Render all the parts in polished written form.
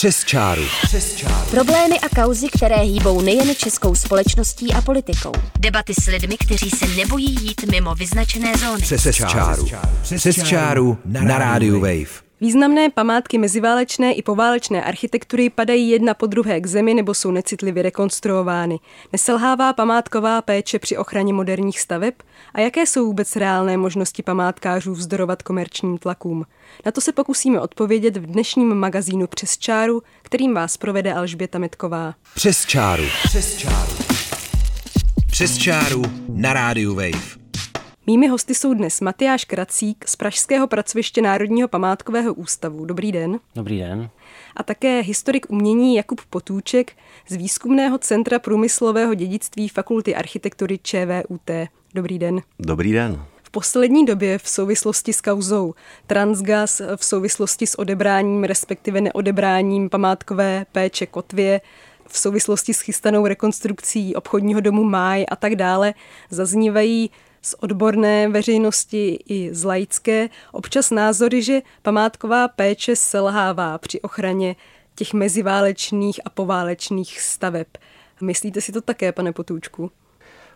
Přes čáru. Problémy a kauzy, které hýbou nejen českou společností a politikou. Debaty s lidmi, kteří se nebojí jít mimo vyznačené zóny. Přes čáru na Radio Wave. Významné památky meziválečné i poválečné architektury padají jedna po druhé k zemi nebo jsou necitlivě rekonstruovány. Neselhává památková péče při ochraně moderních staveb? A jaké jsou vůbec reálné možnosti památkářů vzdorovat komerčním tlakům? Na to se pokusíme odpovědět v dnešním magazínu Přes čáru, kterým vás provede Alžběta Metková. Přes čáru na Radio Wave. Mými hosty jsou dnes Matyáš Kracík z pražského pracoviště Národního památkového ústavu. Dobrý den. Dobrý den. A také historik umění Jakub Potůček z Výzkumného centra průmyslového dědictví Fakulty architektury ČVUT. Dobrý den. Dobrý den. V poslední době v souvislosti s kauzou Transgas, v souvislosti s odebráním, respektive neodebráním památkové péče Kotvě, v souvislosti s chystanou rekonstrukcí obchodního domu Máj a tak dále, zaznívají z odborné veřejnosti i z laické občas názory, že památková péče selhává při ochraně těch meziválečných a poválečných staveb. Myslíte si to také, pane Potůčku?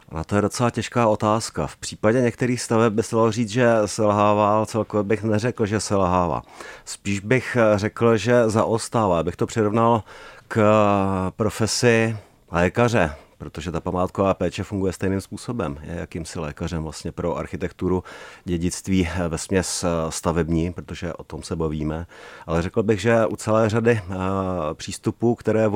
A to je docela těžká otázka. V případě některých staveb by se dalo říct, že selhává, ale celkově bych neřekl, že selhává. Spíš bych řekl, že zaostává. Bych to přirovnal k profesi lékaře, protože ta památková péče funguje stejným způsobem. Je jakýmsi lékařem vlastně pro architekturu, dědictví, vesměs stavební, protože o tom se bavíme. Ale řekl bych, že u celé řady přístupů, které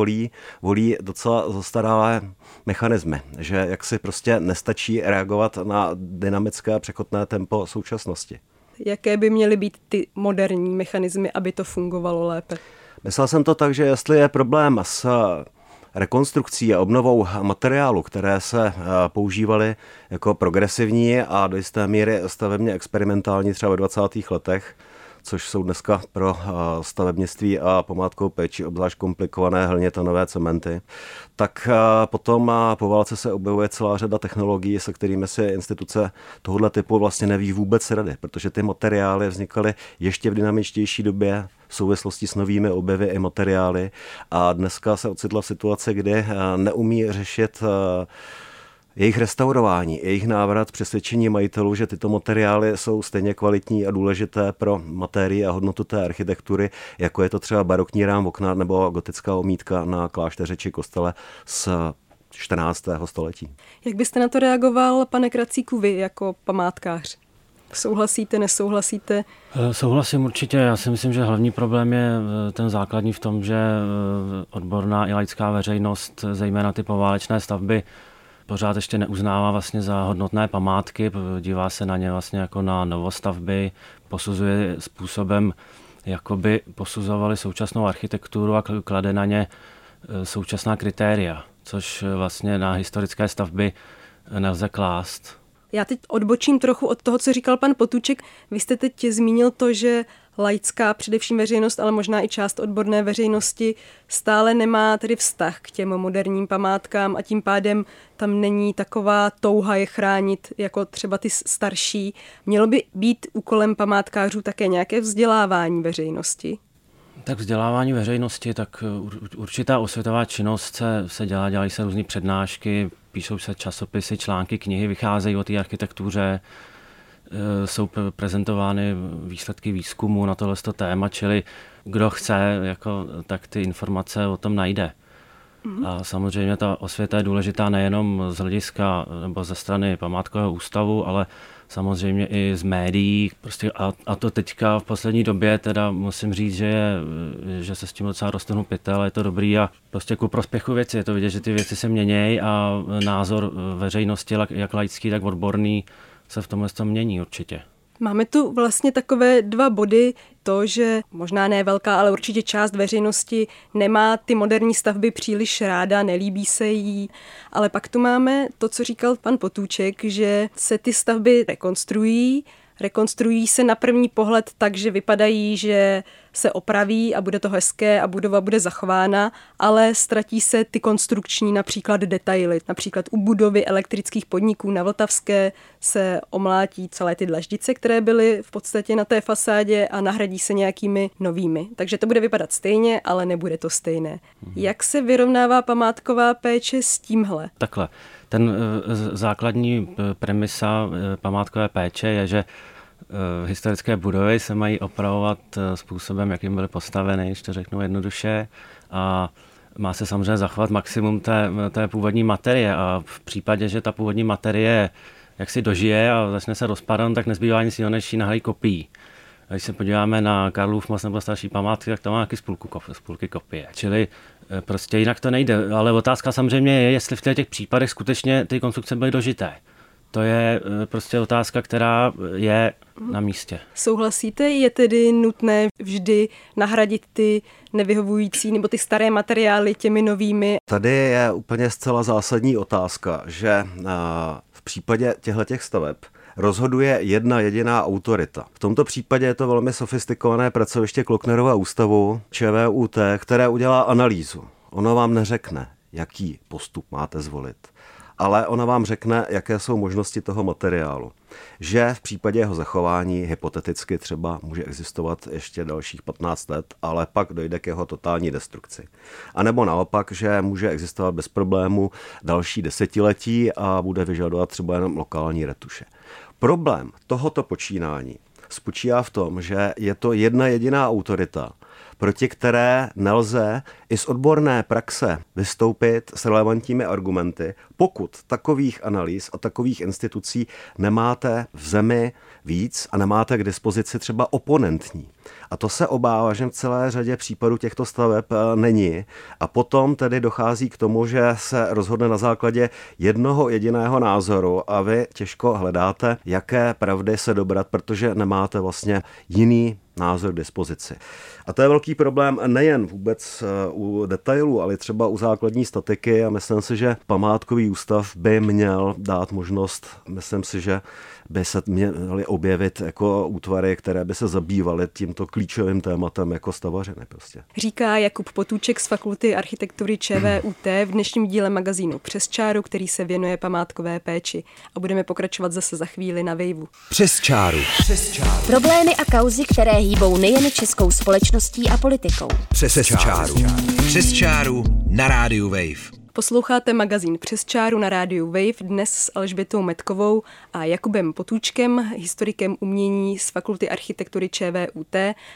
volí docela zastaralé mechanismy, že jaksi prostě nestačí reagovat na dynamické a překotné tempo současnosti. Jaké by měly být ty moderní mechanismy, aby to fungovalo lépe? Myslel jsem to tak, že jestli je problém s rekonstrukcí a obnovou materiálu, které se používaly jako progresivní a do jisté míry stavebně experimentální třeba ve 20. letech, což jsou dneska pro stavebnictví a památkovou péči obzvlášť komplikované hlinitanové cementy, tak potom po válce se objevuje celá řada technologií, se kterými si instituce tohoto typu vlastně neví vůbec rady, protože ty materiály vznikaly ještě v dynamičtější době v souvislosti s novými objevy i materiály a dneska se ocitla situace, kdy neumí řešit jejich restaurování, jejich návrat, přesvědčení majitelů, že tyto materiály jsou stejně kvalitní a důležité pro materii a hodnotu té architektury, jako je to třeba barokní rám okna nebo gotická omítka na klášteře či kostele z 14. století. Jak byste na to reagoval, pane Kracíku, vy jako památkář? Souhlasíte, nesouhlasíte? Souhlasím určitě. Já si myslím, že hlavní problém je ten základní v tom, že odborná i laická veřejnost, zejména ty poválečné stavby, pořád ještě neuznává vlastně za hodnotné památky, dívá se na ně vlastně jako na novostavby, posuzuje způsobem, jako by posuzovali současnou architekturu a klade na ně současná kritéria, což vlastně na historické stavby nelze klást. Já teď odbočím trochu od toho, co říkal pan Potůček. Vy jste teď zmínil to, že laická, především veřejnost, ale možná i část odborné veřejnosti stále nemá tedy vztah k těm moderním památkám a tím pádem tam není taková touha je chránit jako třeba ty starší. Mělo by být úkolem památkářů také nějaké vzdělávání veřejnosti? Tak vzdělávání veřejnosti, tak určitá osvětová činnost se dělá, dělají se různé přednášky, píšou se časopisy, články, knihy, vycházejí o té architektuře, jsou prezentovány výsledky výzkumu na tohleto téma, čili kdo chce, jako, tak ty informace o tom najde. A samozřejmě ta osvěta je důležitá nejenom z hlediska nebo ze strany památkového ústavu, ale samozřejmě i z médií. Prostě a to teďka v poslední době teda musím říct, že se s tím docela roztrhnou pytel, je to dobrý a prostě ku prospěchu věci. Je to vidět, že ty věci se měnějí a názor veřejnosti, jak laický, tak odborný, se v tomhle mění určitě. Máme tu vlastně takové dva body, to, že možná ne velká, ale určitě část veřejnosti nemá ty moderní stavby příliš ráda, nelíbí se jí, ale pak tu máme to, co říkal pan Potůček, že se ty stavby rekonstruují, Rekonstruují se na první pohled tak, že vypadají, že se opraví a bude to hezké a budova bude zachována, ale ztratí se ty konstrukční například detaily. Například u budovy elektrických podniků na Vltavské se omlátí celé ty dlaždice, které byly v podstatě na té fasádě a nahradí se nějakými novými. Takže to bude vypadat stejně, ale nebude to stejné. Jak se vyrovnává památková péče s tímhle? Takhle. Ten základní premisa památkové péče je, že historické budovy se mají opravovat způsobem, jakým byly postaveny, ještě řeknu jednoduše, a má se samozřejmě zachovat maximum té původní materie, a v případě, že ta původní materie jaksi dožije a začne se rozpadat, tak nezbývá nic jiného, než ji nahradit kopií. Když se podíváme na Karlův most nebo starší památky, tak tam má nějaké spolky kopie. Čili prostě jinak to nejde, ale otázka samozřejmě je, jestli v těch případech skutečně ty konstrukce byly dožité. To je prostě otázka, která je na místě. Souhlasíte, je tedy nutné vždy nahradit ty nevyhovující nebo ty staré materiály těmi novými? Tady je úplně zcela zásadní otázka, že v případě těchto staveb rozhoduje jedna jediná autorita. V tomto případě je to velmi sofistikované pracoviště Kloknerova ústavu ČVUT, které udělá analýzu. Ono vám neřekne, jaký postup máte zvolit, ale ona vám řekne, jaké jsou možnosti toho materiálu. Že v případě jeho zachování hypoteticky třeba může existovat ještě dalších 15 let, ale pak dojde k jeho totální destrukci. A nebo naopak, že může existovat bez problému další desetiletí a bude vyžadovat třeba jenom lokální retuše. Problém tohoto počínání spočívá v tom, že je to jedna jediná autorita, proti které nelze i z odborné praxe vystoupit s relevantními argumenty, pokud takových analýz a takových institucí nemáte v zemi víc a nemáte k dispozici třeba oponentní. A to se obává, že v celé řadě případů těchto staveb není. A potom tedy dochází k tomu, že se rozhodne na základě jednoho jediného názoru a vy těžko hledáte, jaké pravdy se dobrat, protože nemáte vlastně jiný názor k dispozici. A to je velký problém nejen vůbec u detailů, ale třeba u základní statiky, a myslím si, že památkový ústav by měl dát možnost, myslím si, že by se měly objevit jako útvary, které by se zabývaly tímto klíčovým tématem jako stavařiny prostě. Říká Jakub Potůček z Fakulty architektury ČVUT v dnešním díle magazínu Přesčáru, který se věnuje památkové péči. A budeme pokračovat zase za chvíli na Waveu. Přesčáru. Přesčáru. Problémy a kauzy, které hýbou nejen českou společností a politikou. Přesčáru. Přesčáru na rádiu Wave. Posloucháte magazín Přesčáru na rádiu Wave dnes s Alžbětou Metkovou a Jakubem Potůčkem, historikem umění z Fakulty architektury ČVUT,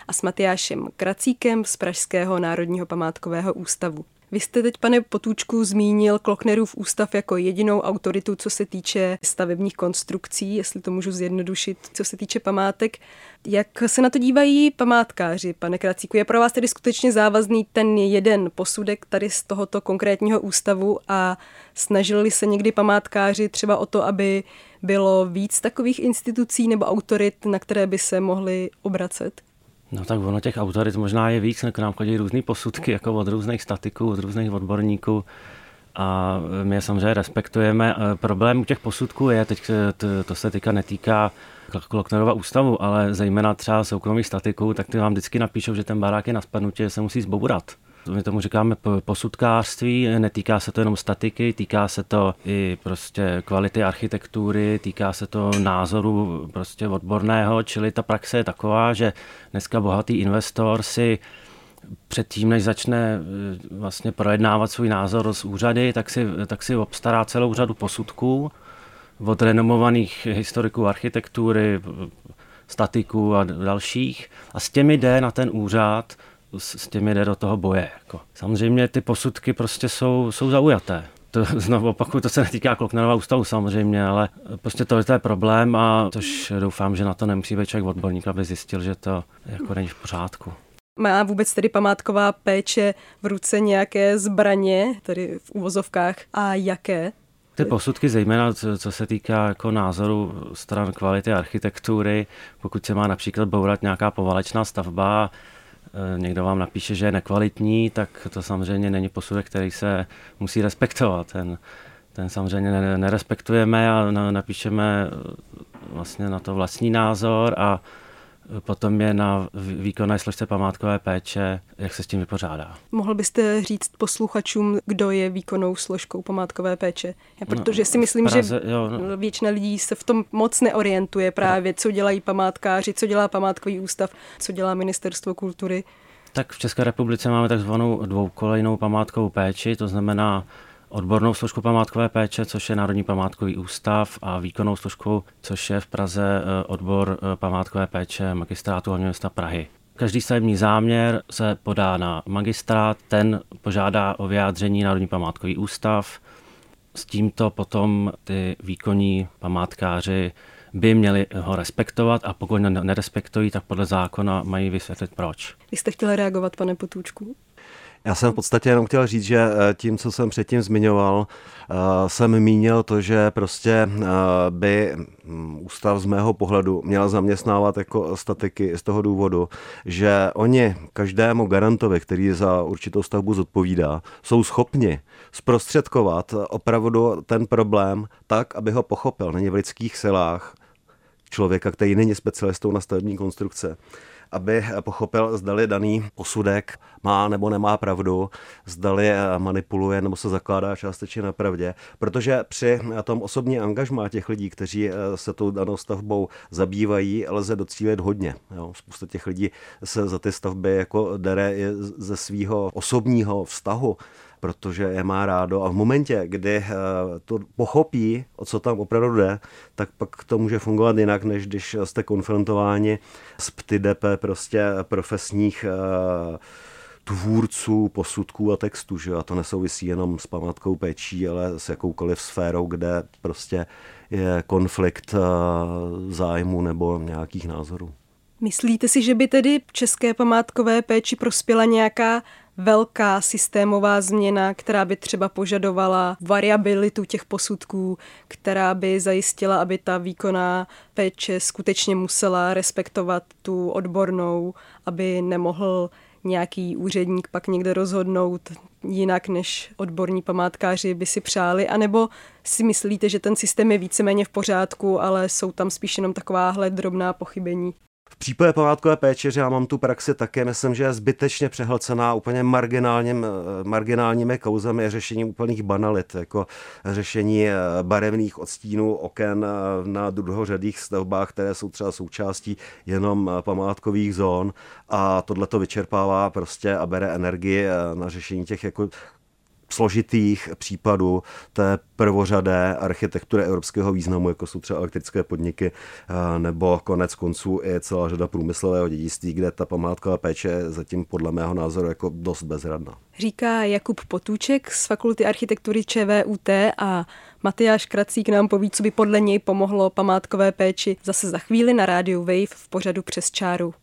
a s Matyášem Kracíkem z Pražského národního památkového ústavu. Vy jste teď, pane Potůčku, zmínil Kloknerův ústav jako jedinou autoritu, co se týče stavebních konstrukcí, jestli to můžu zjednodušit, co se týče památek. Jak se na to dívají památkáři, pane Kracíku? Je pro vás tedy skutečně závazný ten jeden posudek tady z tohoto konkrétního ústavu a snažili se někdy památkáři třeba o to, aby bylo víc takových institucí nebo autorit, na které by se mohli obracet? No tak ono těch autorit možná je víc, k nám chodí různý posudky, jako od různých statiků, od různých odborníků, a my je samozřejmě respektujeme. Problém u těch posudků je, teď to se teďka netýká Kloknerova ústavu, ale zejména třeba soukromých statiků, tak ty vám vždycky napíšou, že ten barák je na spadnutí, že se musí zbourat. My tomu říkáme posudkářství, netýká se to jenom statiky, týká se to i prostě kvality architektury, týká se to názoru prostě odborného, čili ta praxe je taková, že dneska bohatý investor si předtím, než začne vlastně projednávat svůj názor s úřady, tak si obstará celou řadu posudků od renomovaných historiků architektury, statiků a dalších, a s těmi jde na ten úřad, s těmi jde do toho boje. Jako. Samozřejmě ty posudky prostě jsou zaujaté. To, znovu opakuju, to se netýká Kloknerova ústavu samozřejmě, ale prostě to je problém, a tož doufám, že na to nemusí být člověk odborník, aby zjistil, že to jako není v pořádku. Má vůbec tedy památková péče v ruce nějaké zbraně, tedy v uvozovkách, a jaké? Ty posudky zejména, co se týká jako názoru stran kvality architektury, pokud se má například bourat nějaká poválečná stavba, někdo vám napíše, že je nekvalitní, tak to samozřejmě není posudek, který se musí respektovat. Ten ten samozřejmě nerespektujeme a napíšeme vlastně na to vlastní názor a potom je na výkonné složce památkové péče, jak se s tím vypořádá. Mohl byste říct posluchačům, kdo je výkonnou složkou památkové péče? Protože si myslím, že většina lidí se v tom moc neorientuje právě, co dělají památkáři, co dělá památkový ústav, co dělá Ministerstvo kultury. Tak v České republice máme takzvanou dvoukolejnou památkovou péči, to znamená odbornou složku památkové péče, což je Národní památkový ústav, a výkonnou složku, což je v Praze odbor památkové péče Magistrátu hlavního města Prahy. Každý stavební záměr se podá na magistrát, ten požádá o vyjádření Národní památkový ústav. S tímto potom ty výkonní památkáři by měli ho respektovat, a pokud nerespektují, tak podle zákona mají vysvětlit proč. Vy jste chtěla reagovat, pane Potůčku? Já jsem v podstatě jenom chtěl říct, že tím, co jsem předtím zmiňoval, jsem mínil to, že prostě by ústav z mého pohledu měl zaměstnávat jako statiky z toho důvodu, že oni každému garantovi, který za určitou stavbu zodpovídá, jsou schopni zprostředkovat opravdu ten problém tak, aby ho pochopil. Není v lidských silách člověka, který není specialistou na stavební konstrukce, aby pochopil, zdali daný posudek má nebo nemá pravdu, zdali manipuluje nebo se zakládá částečně na pravdě. Protože při tom osobní angažmá těch lidí, kteří se tou danou stavbou zabývají, lze docílit hodně. Jo. Spousta těch lidí se za ty stavby jako dere ze svého osobního vztahu, protože je má rádo, a v momentě, kdy to pochopí, o co tam opravdu jde, tak pak to může fungovat jinak, než když jste konfrontováni s ptydepe prostě profesních tvůrců posudků a textů, že? A to nesouvisí jenom s památkou péčí, ale s jakoukoliv sférou, kde prostě je konflikt zájmu nebo nějakých názorů. Myslíte si, že by tedy české památkové péči prospěla nějaká velká systémová změna, která by třeba požadovala variabilitu těch posudků, která by zajistila, aby ta výkonná péče skutečně musela respektovat tu odbornou, aby nemohl nějaký úředník pak někde rozhodnout jinak, než odborní památkáři by si přáli, anebo si myslíte, že ten systém je víceméně v pořádku, ale jsou tam spíš jenom takováhle drobná pochybení? V případě památkové péče, já mám tu praxi také, myslím, že je zbytečně přehlcená úplně marginálními kauzami, řešením úplných banalit, jako řešení barevných odstínů oken na druhořadých stavbách, které jsou třeba součástí jenom památkových zón, a tohle to vyčerpává prostě a bere energii na řešení těch jako složitých případů té prvořadé architektury evropského významu, jako jsou třeba elektrické podniky nebo konec konců i celá řada průmyslového dědictví, kde ta památková péče je zatím podle mého názoru jako dost bezradná. Říká Jakub Potůček z Fakulty architektury ČVUT a Matyáš Kracík nám poví, co by podle něj pomohlo památkové péči, zase za chvíli na Radio Wave v pořadu Přesčáru.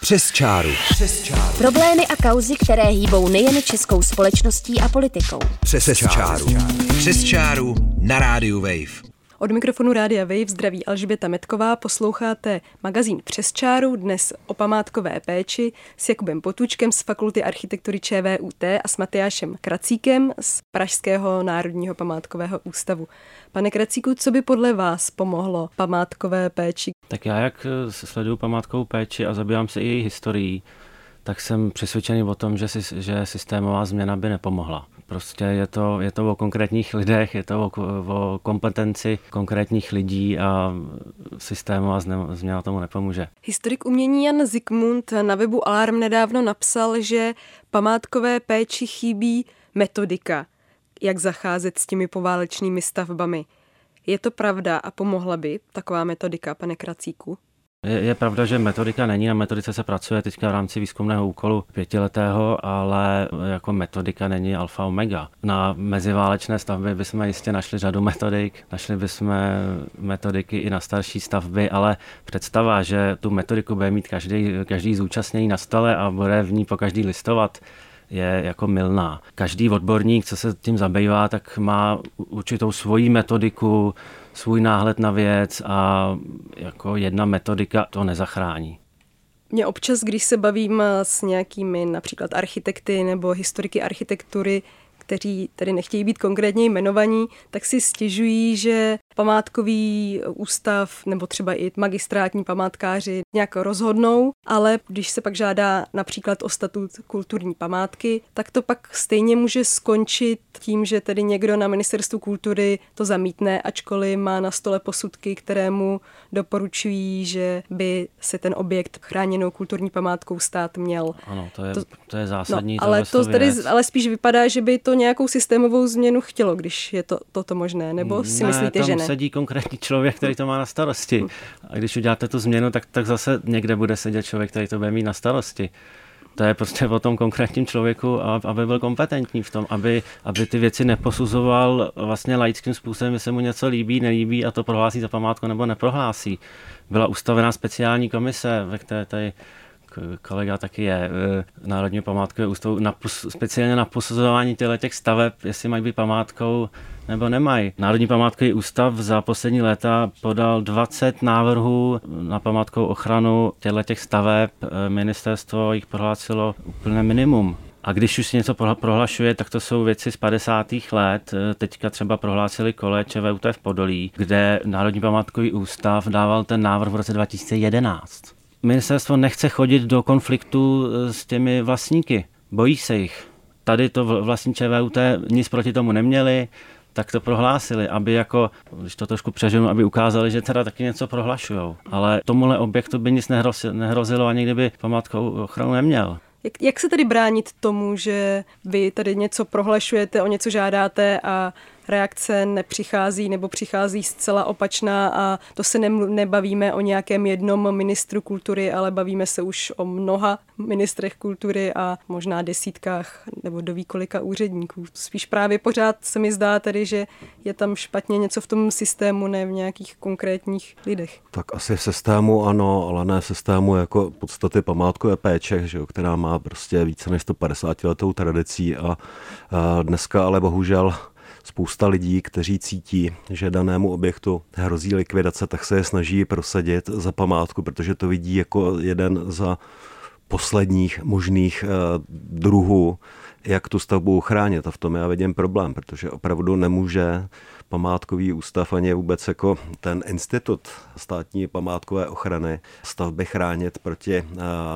Přesčáru. Přesčáru. Problémy a kauzy, které hýbou nejen českou společností a politikou. Přesčáru. Přesčáru na Rádiu Wave. Od mikrofonu Rádia Wave zdraví Alžběta Metková, posloucháte magazín Přesčáru, dnes o památkové péči s Jakubem Potůčkem z Fakulty architektury ČVUT a s Matyášem Kracíkem z Pražského národního památkového ústavu. Pane Kracíku, co by podle vás pomohlo památkové péči? Tak já, jak sleduju památkovou péči a zabývám se i její historií, tak jsem přesvědčený o tom, že systémová změna by nepomohla. Prostě je to o konkrétních lidech, je to o kompetenci konkrétních lidí a systémová změna tomu nepomůže. Historik umění Jan Zikmund na webu Alarm nedávno napsal, že památkové péči chybí metodika, jak zacházet s těmi poválečnými stavbami. Je to pravda a pomohla by taková metodika, pane Kracíku? Je pravda, že metodika není, na metodice se pracuje teďka v rámci výzkumného úkolu 5letého, ale jako metodika není alfa omega. Na meziválečné stavby bychom jistě našli řadu metodik, našli bychom metodiky i na starší stavby, ale představa, že tu metodiku bude mít každý zúčastněný na stole a bude v ní po každý listovat, je jako mylná. Každý odborník, co se tím zabývá, tak má určitou svoji metodiku, svůj náhled na věc a jako jedna metodika to nezachrání. Mě občas, když se bavím s nějakými například architekty nebo historiky architektury, kteří tady nechtějí být konkrétně jmenovaní, tak si stěžují, že památkový ústav nebo třeba i magistrátní památkáři nějak rozhodnou, ale když se pak žádá například o statut kulturní památky, tak to pak stejně může skončit tím, že tedy někdo na Ministerstvu kultury to zamítne, ačkoliv má na stole posudky, které mu doporučují, že by se ten objekt chráněnou kulturní památkou stát měl. Ano, to je zásadní. No, ale to tedy, ale spíš vypadá, že by to nějakou systémovou změnu chtělo, když je to možné, nebo si myslíte, že ne? Tam sedí konkrétní člověk, který to má na starosti. A když uděláte tu změnu, tak zase někde bude sedět člověk, který to bude mít na starosti. To je prostě o tom konkrétním člověku, aby byl kompetentní v tom, aby ty věci neposuzoval vlastně laickým způsobem, jestli mu něco líbí, nelíbí a to prohlásí za památku nebo neprohlásí. Byla ustavená speciální komise, ve které tady kolega taky je, Národního památkového ústavu, speciálně na posuzování těch staveb, jestli mají být památkou nebo nemají. Národní památkový ústav za poslední léta podal 20 návrhů na památkovou ochranu těch staveb. Ministerstvo jich prohlásilo úplné minimum. A když už si něco prohlašuje, tak to jsou věci z 50. let. Teďka třeba prohlásili kole ČVUT v Podolí, kde Národní památkový ústav dával ten návrh v roce 2011. Ministerstvo nechce chodit do konfliktu s těmi vlastníky. Bojí se jich. Tady to vlastní ČVUT nic proti tomu neměli, tak to prohlásili, aby jako, když to trošku přeženu, aby ukázali, že teda taky něco prohlašujou. Ale tomuhle objektu by nic nehrozilo ani kdyby památkovou ochranu neměl. Jak se tedy bránit tomu, že vy tady něco prohlašujete, o něco žádáte a reakce nepřichází nebo přichází zcela opačná a to se nebavíme o nějakém jednom ministru kultury, ale bavíme se už o mnoha ministrech kultury a možná desítkách nebo do kolika úředníků. Spíš právě pořád se mi zdá tady, že je tam špatně něco v tom systému, ne v nějakých konkrétních lidech. Tak asi v systému ano, ale ne v systému jako podstaty památkové péče, že jo, která má prostě více než 150 letou tradicí a dneska ale bohužel spousta lidí, kteří cítí, že danému objektu hrozí likvidace, tak se je snaží prosadit za památku, protože to vidí jako jeden za posledních možných druhů, jak tu stavbu chránit. A v tom já vidím problém, protože opravdu nemůže památkový ústav ani vůbec jako ten institut státní památkové ochrany stavby chránit proti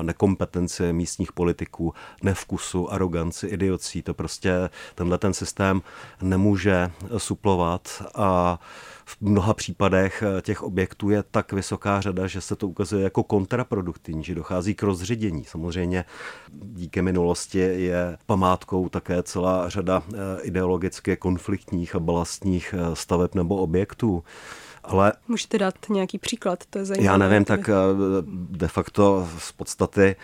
nekompetenci místních politiků, nevkusu, aroganci, idiocí. To prostě tenhle ten systém nemůže suplovat a v mnoha případech těch objektů je tak vysoká řada, že se to ukazuje jako kontraproduktivní, že dochází k rozředění. Samozřejmě díky minulosti je památkou také celá řada ideologicky konfliktních a balastních staveb nebo objektů. Ale můžete dát nějaký příklad? To je zajímavé. Já nevím, tak de facto z podstaty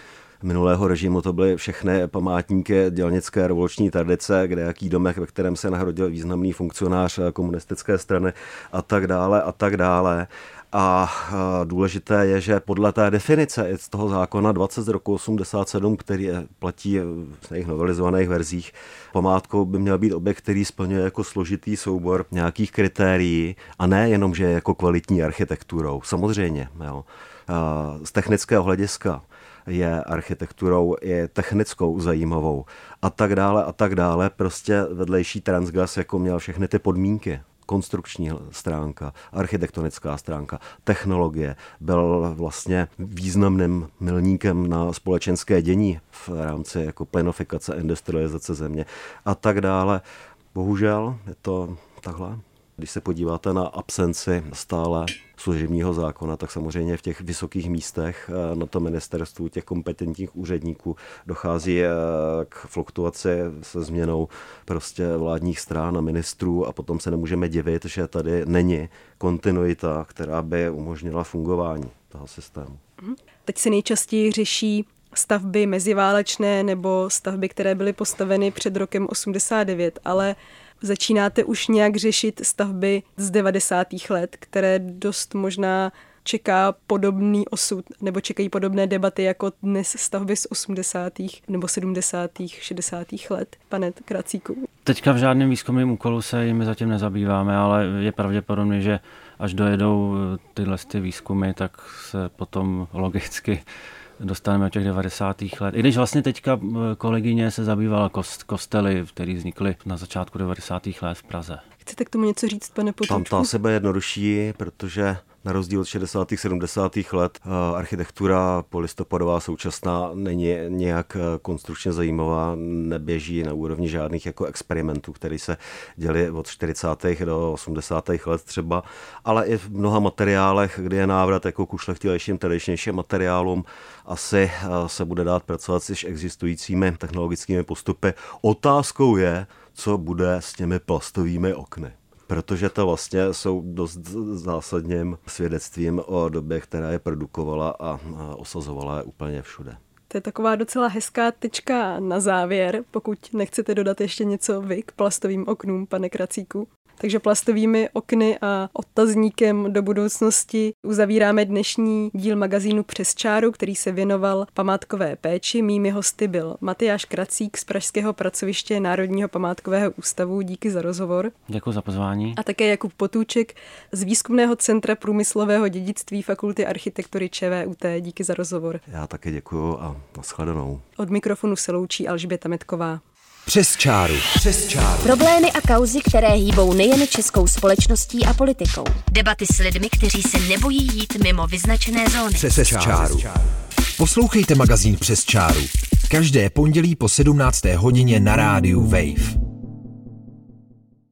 minulého režimu to byly všechny památníky dělnické revoluční tradice, kde jaký domek, ve kterém se nahrodil významný funkcionář komunistické strany a tak dále a tak dále. A důležité je, že podle té definice z toho zákona 20 z roku 87, který platí v jejich novelizovaných verzích, památkou by měl být objekt, který splňuje jako složitý soubor nějakých kritérií a ne jenom, že je jako kvalitní architekturou. Samozřejmě, jo. Z technického hlediska je architekturou, je technickou zajímavou a tak dále. Prostě vedlejší Transgas jako měl všechny ty podmínky. Konstrukční stránka, architektonická stránka, technologie, byl vlastně významným milníkem na společenské dění v rámci jako plenofikace, industrializace země a tak dále. Bohužel je to takhle. Když se podíváte na absenci stále služebního zákona, tak samozřejmě v těch vysokých místech na tom ministerstvu těch kompetentních úředníků dochází k fluktuaci se změnou prostě vládních stran a ministrů a potom se nemůžeme divit, že tady není kontinuita, která by umožnila fungování toho systému. Teď se nejčastěji řeší stavby meziválečné nebo stavby, které byly postaveny před rokem 89, ale začínáte už nějak řešit stavby z 90. let, které dost možná čeká podobný osud, nebo čekají podobné debaty jako dnes stavby z 80. nebo 70. 60. let, pane Kracíku. Teďka v žádném výzkumném úkolu se jimi zatím nezabýváme, ale je pravděpodobné, že až dojedou tyhle výzkumy, tak se potom logicky dostaneme od těch 90. let. I když vlastně teďka kolegyně se zabývala kostely, které vznikly na začátku 90. let v Praze. Chcete k tomu něco říct, pane Potůčku? Tam ta sebe jednodušší, protože na rozdíl od 60. 70. let architektura polistopadová současná není nějak konstrukčně zajímavá, neběží na úrovni žádných jako experimentů, které se děly od 40. do 80. let třeba, ale i v mnoha materiálech, kde je návrat jako k ušlechtilejším, tradičnějším materiálům, asi se bude dát pracovat s již existujícími technologickými postupy. Otázkou je, co bude s těmi plastovými okny. Protože to vlastně jsou dost zásadním svědectvím o době, která je produkovala a osazovala je úplně všude. To je taková docela hezká tečka na závěr, pokud nechcete dodat ještě něco vy k plastovým oknům, pane Kracíku. Takže plastovými okny a otazníkem do budoucnosti uzavíráme dnešní díl magazínu Přesčáru, který se věnoval památkové péči. Mými hosty byl Matyáš Kracík z pražského pracoviště Národního památkového ústavu. Díky za rozhovor. Děkuji za pozvání. A také Jakub Potůček z Výzkumného centra průmyslového dědictví Fakulty architektury ČVUT. Díky za rozhovor. Já také děkuji a nashledanou. Od mikrofonu se loučí Alžběta Metková. Přes čáru. Problémy a kauzy, které hýbou nejen českou společností a politikou. Debaty s lidmi, kteří se nebojí jít mimo vyznačené zóny. Přes čáru. Poslouchejte magazín Přes čáru. Každé pondělí po 17. hodině na rádiu Wave.